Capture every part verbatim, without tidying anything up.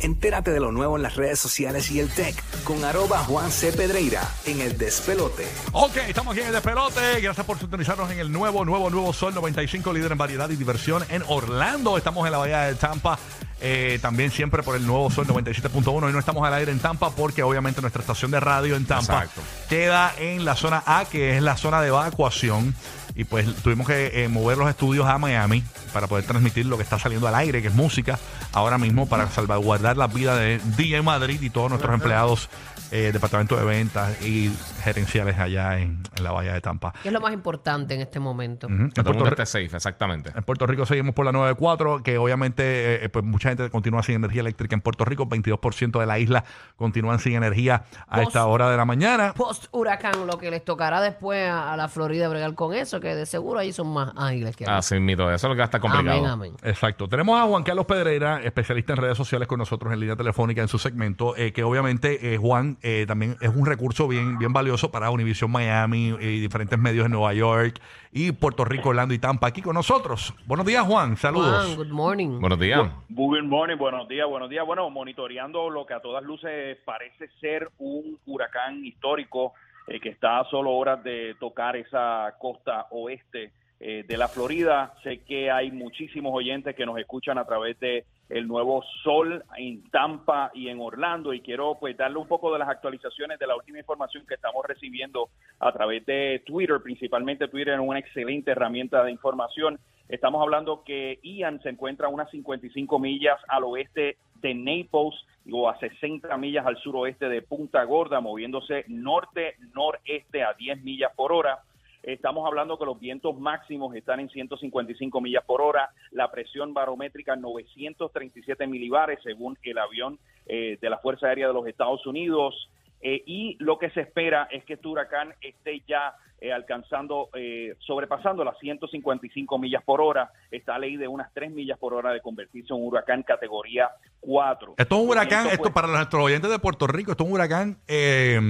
Entérate de lo nuevo en las redes sociales y el tech con arroba Juan C. Pedreira en el despelote. Ok, estamos aquí en el despelote. Gracias por sintonizarnos en el nuevo, nuevo, nuevo Sol noventa y cinco, líder en variedad y diversión en Orlando. Estamos en la Bahía de Tampa. Eh, también siempre por el nuevo Sol noventa y siete punto uno. Y no estamos al aire en Tampa porque obviamente nuestra estación de radio en Tampa Exacto. queda en la zona A, que es la zona de evacuación. Y pues tuvimos que eh, mover los estudios a Miami para poder transmitir lo que está saliendo al aire, que es música, ahora mismo, para salvaguardar la vida de D J Madrid y todos nuestros empleados, eh, departamento de ventas y gerenciales allá en, en la Bahía de Tampa. ¿Qué es lo más importante en este momento? Uh-huh. En Puerto Rico está safe, exactamente. En Puerto Rico seguimos por la nueve cuatro, que obviamente eh, pues mucha gente continúa sin energía eléctrica en Puerto Rico. veintidós por ciento de la isla continúan sin energía a post, esta hora de la mañana. Post huracán, lo que les tocará después a, a la Florida bregar con eso, que de seguro ahí son más ágiles que ahora. Así mismo, eso es lo que está complicado. Amén, amén. Exacto. Tenemos a Juan Carlos Pedreira, especialista en redes sociales, con nosotros en línea telefónica en su segmento, eh, que obviamente eh, Juan eh, también es un recurso bien, bien valioso para Univision Miami eh, y diferentes medios en Nueva York y Puerto Rico, Orlando y Tampa, aquí con nosotros. Buenos días, Juan. Saludos. Juan, good morning. Buenos días. Good morning, buenos días, buenos días. Bueno, monitoreando lo que a todas luces parece ser un huracán histórico, Eh, que está a solo horas de tocar esa costa oeste eh, de la Florida. Sé que hay muchísimos oyentes que nos escuchan a través de el nuevo Sol en Tampa y en Orlando, y quiero pues darle un poco de las actualizaciones de la última información que estamos recibiendo a través de Twitter, principalmente Twitter es una excelente herramienta de información. Estamos hablando que Ian se encuentra a unas cincuenta y cinco millas al oeste de Naples, o a sesenta millas al suroeste de Punta Gorda, moviéndose norte-noreste a diez millas por hora. Estamos hablando que los vientos máximos están en ciento cincuenta y cinco millas por hora, la presión barométrica novecientos treinta y siete milibares según el avión eh, de la Fuerza Aérea de los Estados Unidos, eh, y lo que se espera es que este huracán esté ya Eh, alcanzando, eh, sobrepasando las ciento cincuenta y cinco millas por hora. Está a ley de unas tres millas por hora de convertirse en un huracán categoría cuatro. Esto es un huracán, esto, esto pues, para nuestros oyentes de Puerto Rico, esto es un huracán, eh,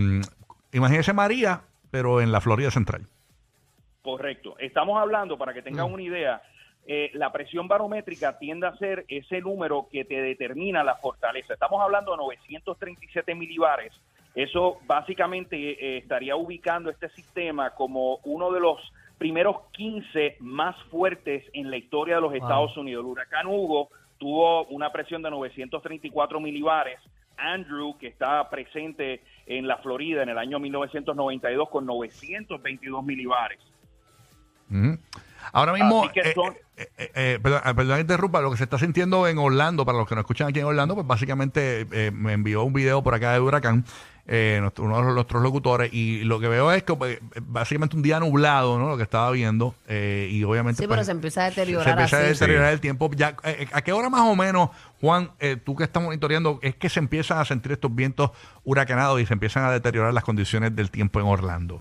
imagínense María, pero en la Florida Central. Correcto. Estamos hablando, para que tengan mm. una idea, eh, la presión barométrica tiende a ser ese número que te determina la fortaleza. Estamos hablando de novecientos treinta y siete milibares. Eso básicamente eh, estaría ubicando este sistema como uno de los primeros quince más fuertes en la historia de los wow. Estados Unidos. El huracán Hugo tuvo una presión de novecientos treinta y cuatro milibares. Andrew, que está presente en la Florida en el año mil novecientos noventa y dos, con novecientos veintidós milibares. Mm. Ahora mismo, eh, son... eh, eh, eh, perdón, perdón interrumpa, lo que se está sintiendo en Orlando, para los que nos escuchan aquí en Orlando, pues básicamente eh, me envió un video por acá de huracán, eh, uno de nuestros locutores, y lo que veo es que pues, básicamente un día nublado, ¿no? Lo que estaba viendo, eh, y obviamente... Sí, pero pues, se empieza a deteriorar Se empieza así. a deteriorar sí. el tiempo. Ya, eh, ¿a qué hora más o menos, Juan, eh, tú que estás monitoreando, es que se empiezan a sentir estos vientos huracanados y se empiezan a deteriorar las condiciones del tiempo en Orlando?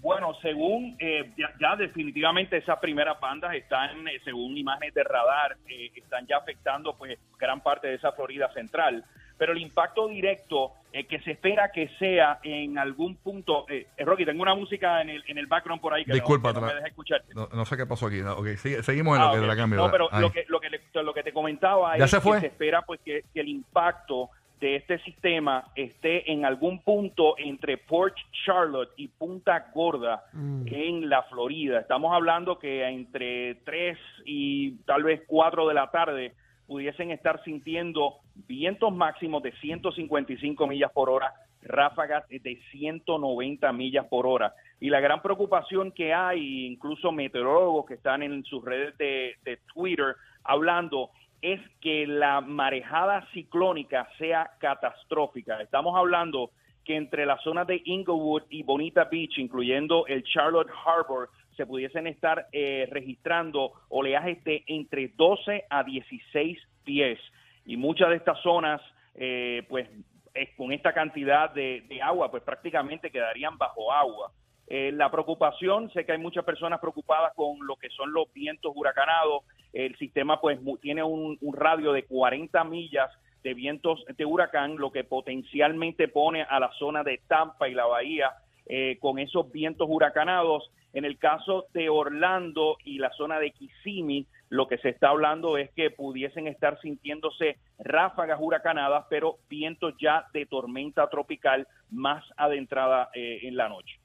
Bueno, según, eh, ya, ya definitivamente esas primeras bandas están, eh, según imágenes de radar, eh, están ya afectando pues gran parte de esa Florida central. Pero el impacto directo eh, que se espera que sea en algún punto... Eh, Rocky, tengo una música en el, en el background por ahí que, Disculpa, no, que no me deja escucharte. No, no sé qué pasó aquí. No, okay, sigue, seguimos en ah, lo que okay. la cambio. No, pero lo que, lo, que, lo que te comentaba es se que se espera pues que, que el impacto de este sistema esté en algún punto entre Port Charlotte y Punta Gorda mm. en la Florida. Estamos hablando que entre tres y tal vez cuatro de la tarde pudiesen estar sintiendo vientos máximos de ciento cincuenta y cinco millas por hora, ráfagas de ciento noventa millas por hora. Y la gran preocupación que hay, incluso meteorólogos que están en sus redes de, de Twitter hablando, es que la marejada ciclónica sea catastrófica. Estamos hablando que entre las zonas de Inglewood y Bonita Beach, incluyendo el Charlotte Harbor, se pudiesen estar eh, registrando oleajes de entre doce a dieciséis pies. Y muchas de estas zonas, eh, pues eh, con esta cantidad de, de agua, pues prácticamente quedarían bajo agua. Eh, la preocupación, sé que hay muchas personas preocupadas con lo que son los vientos huracanados. El sistema pues tiene un, un radio de cuarenta millas de vientos de huracán, lo que potencialmente pone a la zona de Tampa y la Bahía eh, con esos vientos huracanados. En el caso de Orlando y la zona de Kissimmee, lo que se está hablando es que pudiesen estar sintiéndose ráfagas huracanadas, pero vientos ya de tormenta tropical más adentrada eh, en la noche.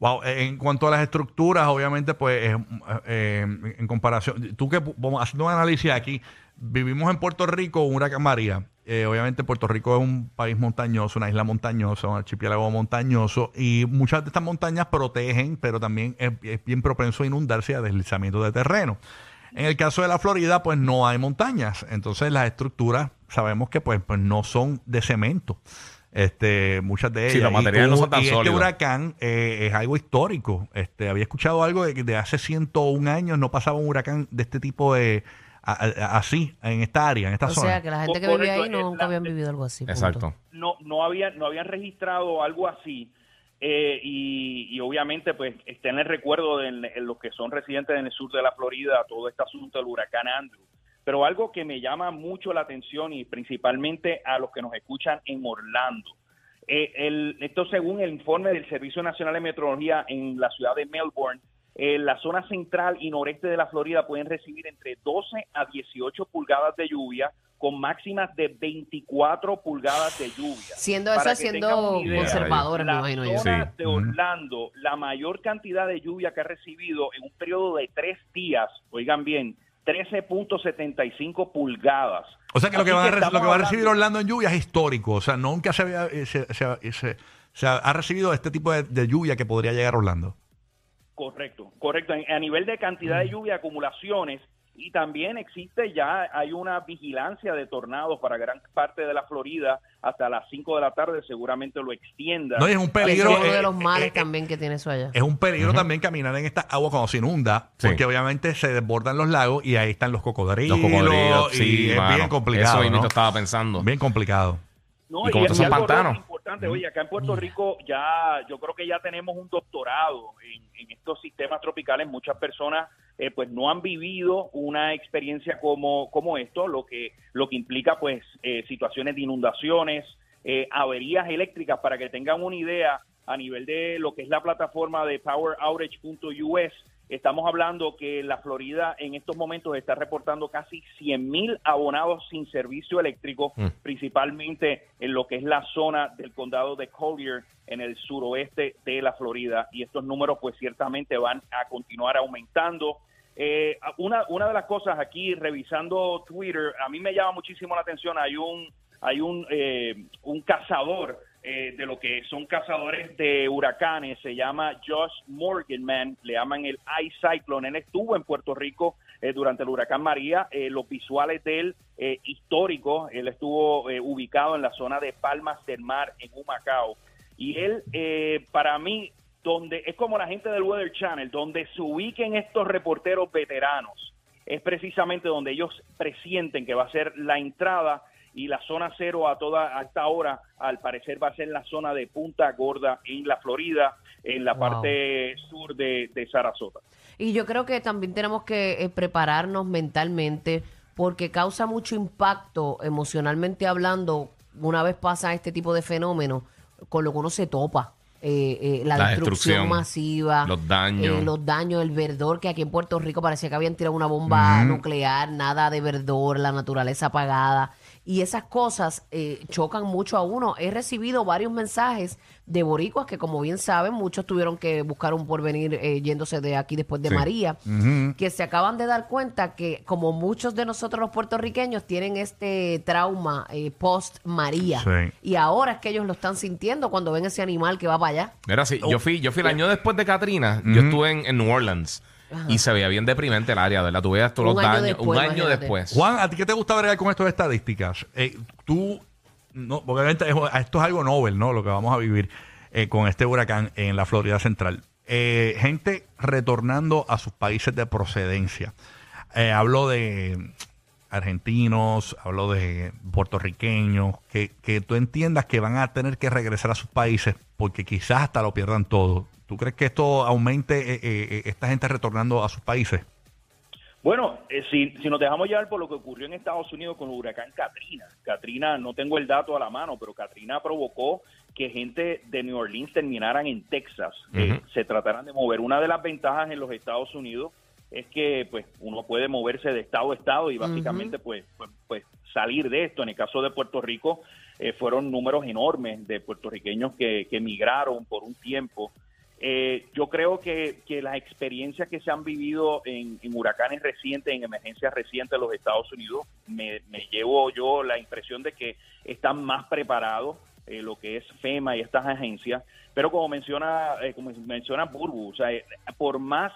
Wow, en cuanto a las estructuras, obviamente, pues, eh, eh, en comparación, tú que, vamos haciendo un análisis aquí, vivimos en Puerto Rico, un huracán María. Eh, obviamente Puerto Rico es un país montañoso, una isla montañosa, un archipiélago montañoso, y muchas de estas montañas protegen, pero también es, es bien propenso a inundarse y a deslizamientos de terreno. En el caso de la Florida, pues no hay montañas, entonces las estructuras sabemos que pues, pues no son de cemento. Este, muchas de ellas. Sí, los materiales no son tan sólidos. Y este huracán eh, es algo histórico. Este, había escuchado algo de que de hace ciento un años no pasaba un huracán de este tipo de a, a, así en esta área, en esta o zona. O sea, que la gente que vivía ahí no, nunca habían vivido algo así. Exacto. No, no habían, no habían registrado algo así. Eh, y, y obviamente, pues, está en el recuerdo de en los que son residentes en el sur de la Florida todo este asunto del huracán Andrew. Pero algo que me llama mucho la atención y principalmente a los que nos escuchan en Orlando. Eh, el, esto según el informe del Servicio Nacional de Meteorología en la ciudad de Melbourne, eh, la zona central y noreste de la Florida pueden recibir entre doce a dieciocho pulgadas de lluvia con máximas de veinticuatro pulgadas de lluvia. Siendo esa siendo conservadora, me imagino yo. La zona de Orlando, la mayor cantidad de lluvia que ha recibido en un periodo de tres días, oigan bien, trece punto setenta y cinco pulgadas. O sea que, lo que, va que, a, lo que va a recibir Orlando en lluvia es histórico. O sea, nunca se, había, se, se, se, se ha recibido este tipo de, de lluvia que podría llegar a Orlando. Correcto, correcto. A nivel de cantidad de lluvia, acumulaciones, y también existe ya, hay una vigilancia de tornados para gran parte de la Florida hasta las cinco de la tarde, seguramente lo extienda. No, y es un peligro. Es uno de los males eh, eh, también que tiene eso allá. Es un peligro uh-huh. también caminar en esta agua cuando se inunda, sí. porque obviamente se desbordan los lagos y ahí están los cocodrilos. Los cocodrilos, y sí, es mano, bien complicado. Eso yo ¿no? estaba pensando. Bien complicado. No, y como y, son y pantanos. Oye, acá en Puerto Rico ya, yo creo que ya tenemos un doctorado en, en estos sistemas tropicales. Muchas personas eh, pues no han vivido una experiencia como, como esto, lo que, lo que implica pues eh, situaciones de inundaciones, eh, averías eléctricas. Para que tengan una idea, a nivel de lo que es la plataforma de power outage punto u s, estamos hablando que la Florida en estos momentos está reportando casi cien mil abonados sin servicio eléctrico, mm. principalmente en lo que es la zona del condado de Collier, en el suroeste de la Florida. Y estos números pues ciertamente van a continuar aumentando. Eh, una, una de las cosas aquí, revisando Twitter, a mí me llama muchísimo la atención, hay un, hay un, eh, un cazador, Eh, de lo que son cazadores de huracanes, se llama Josh Morganman, le llaman el I-Cyclone. Él estuvo en Puerto Rico eh, durante el huracán María, eh, los visuales de él eh, históricos, él estuvo eh, ubicado en la zona de Palmas del Mar, en Humacao, y él, eh, para mí, donde es como la gente del Weather Channel, donde se ubiquen estos reporteros veteranos, es precisamente donde ellos presienten que va a ser la entrada. Y la zona cero a toda a esta hora, al parecer, va a ser la zona de Punta Gorda en la Florida, en la wow. parte sur de, de Sarasota. Y yo creo que también tenemos que eh, prepararnos mentalmente, porque causa mucho impacto emocionalmente hablando una vez pasa este tipo de fenómenos, con lo que uno se topa. Eh, eh, la, la destrucción, destrucción masiva, los daños, eh, los daños, el verdor, que aquí en Puerto Rico parecía que habían tirado una bomba mm. nuclear, nada de verdor, la naturaleza apagada. Y esas cosas eh, chocan mucho a uno. He recibido varios mensajes de boricuas que, como bien saben, muchos tuvieron que buscar un porvenir eh, yéndose de aquí después de sí. María, uh-huh. que se acaban de dar cuenta que, como muchos de nosotros los puertorriqueños, tienen este trauma eh, post-María. Sí. Y ahora es que ellos lo están sintiendo cuando ven ese animal que va para allá. Era así. Oh. Yo fui, yo fui el año después de Katrina. Uh-huh. Yo estuve en, en New Orleans. Ajá. Y se veía bien deprimente el área, ¿verdad? Tú veías todos los daños. Un año después. Juan, ¿a ti qué te gusta bregar con estas estadísticas? Eh, tú, no, obviamente, esto es algo Nobel, ¿no? Lo que vamos a vivir eh, con este huracán en la Florida Central. Eh, gente retornando a sus países de procedencia. Eh, hablo de argentinos, hablo de puertorriqueños, que, que tú entiendas que van a tener que regresar a sus países porque quizás hasta lo pierdan todo. ¿Tú crees que esto aumente eh, eh, esta gente retornando a sus países? Bueno, eh, si, si nos dejamos llevar por lo que ocurrió en Estados Unidos con el huracán Katrina. Katrina, no tengo el dato a la mano, pero Katrina provocó que gente de New Orleans terminaran en Texas, uh-huh. eh, se trataran de mover. Una de las ventajas en los Estados Unidos es que pues uno puede moverse de estado a estado y básicamente uh-huh. pues, pues pues salir de esto. En el caso de Puerto Rico eh, fueron números enormes de puertorriqueños que, que emigraron por un tiempo. Eh, yo creo que, que las experiencias que se han vivido en, en huracanes recientes, en emergencias recientes en los Estados Unidos, me, me llevo yo la impresión de que están más preparados eh, lo que es FEMA y estas agencias. Pero como menciona eh, como menciona Burbu, o sea, eh, por más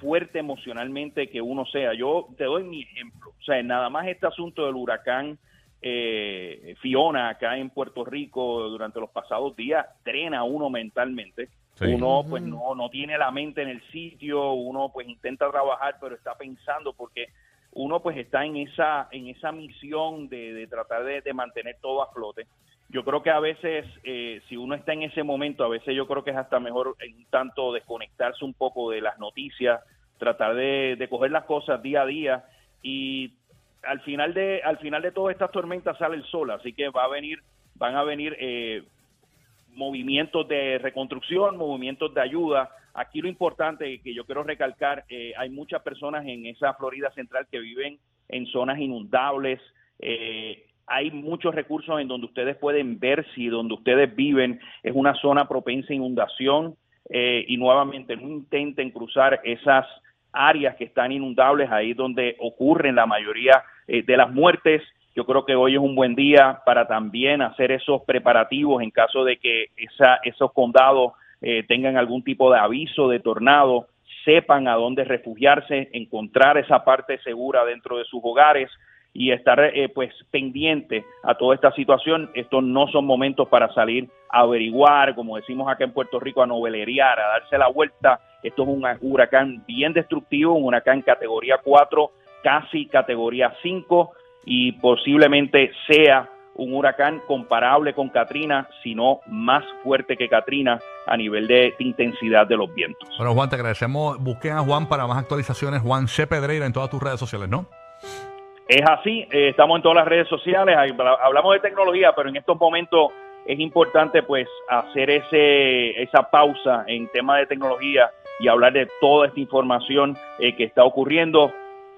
fuerte emocionalmente que uno sea, yo te doy mi ejemplo, o sea, nada más este asunto del huracán eh, Fiona acá en Puerto Rico durante los pasados días drena uno mentalmente. Sí. Uno pues no, no tiene la mente en el sitio, uno pues intenta trabajar pero está pensando porque uno pues está en esa en esa misión de, de tratar de, de mantener todo a flote. Yo creo que a veces eh, si uno está en ese momento, a veces yo creo que es hasta mejor en tanto desconectarse un poco de las noticias, tratar de, de coger las cosas día a día y al final de al final de todas estas tormentas sale el sol, así que va a venir van a venir eh, movimientos de reconstrucción, movimientos de ayuda. Aquí lo importante que yo quiero recalcar, eh, hay muchas personas en esa Florida Central que viven en zonas inundables, eh, hay muchos recursos en donde ustedes pueden ver si donde ustedes viven es una zona propensa a inundación, eh, y nuevamente no intenten cruzar esas áreas que están inundables, ahí donde ocurren la mayoría eh, de las muertes. Yo creo que hoy es un buen día para también hacer esos preparativos en caso de que esa, esos condados eh, tengan algún tipo de aviso de tornado, sepan a dónde refugiarse, encontrar esa parte segura dentro de sus hogares y estar eh, pues pendiente a toda esta situación. Estos no son momentos para salir a averiguar, como decimos acá en Puerto Rico, a novelerear, a darse la vuelta. Esto es un huracán bien destructivo, un huracán categoría cuatro, casi categoría cinco, y posiblemente sea un huracán comparable con Katrina, sino más fuerte que Katrina a nivel de intensidad de los vientos. Bueno, Juan, te agradecemos. Busquen a Juan para más actualizaciones. Juan C. Pedreira en todas tus redes sociales, ¿no? Es así, eh, estamos en todas las redes sociales. Hablamos de tecnología, pero en estos momentos es importante pues hacer ese esa pausa en tema de tecnología y hablar de toda esta información eh, que está ocurriendo.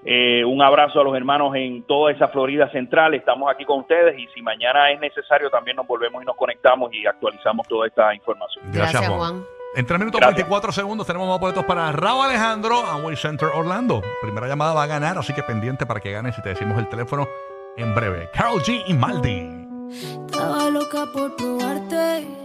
Eh, un abrazo a los hermanos en toda esa Florida Central, estamos aquí con ustedes y si mañana es necesario también nos volvemos y nos conectamos y actualizamos toda esta información. Gracias, Gracias Juan. Juan. En tres minutos veinticuatro segundos tenemos más boletos para Raúl Alejandro, Amway Center Orlando. Primera llamada va a ganar, así que pendiente para que ganes y te decimos el teléfono en breve. Carol G y Maldi. Estaba loca por probarte.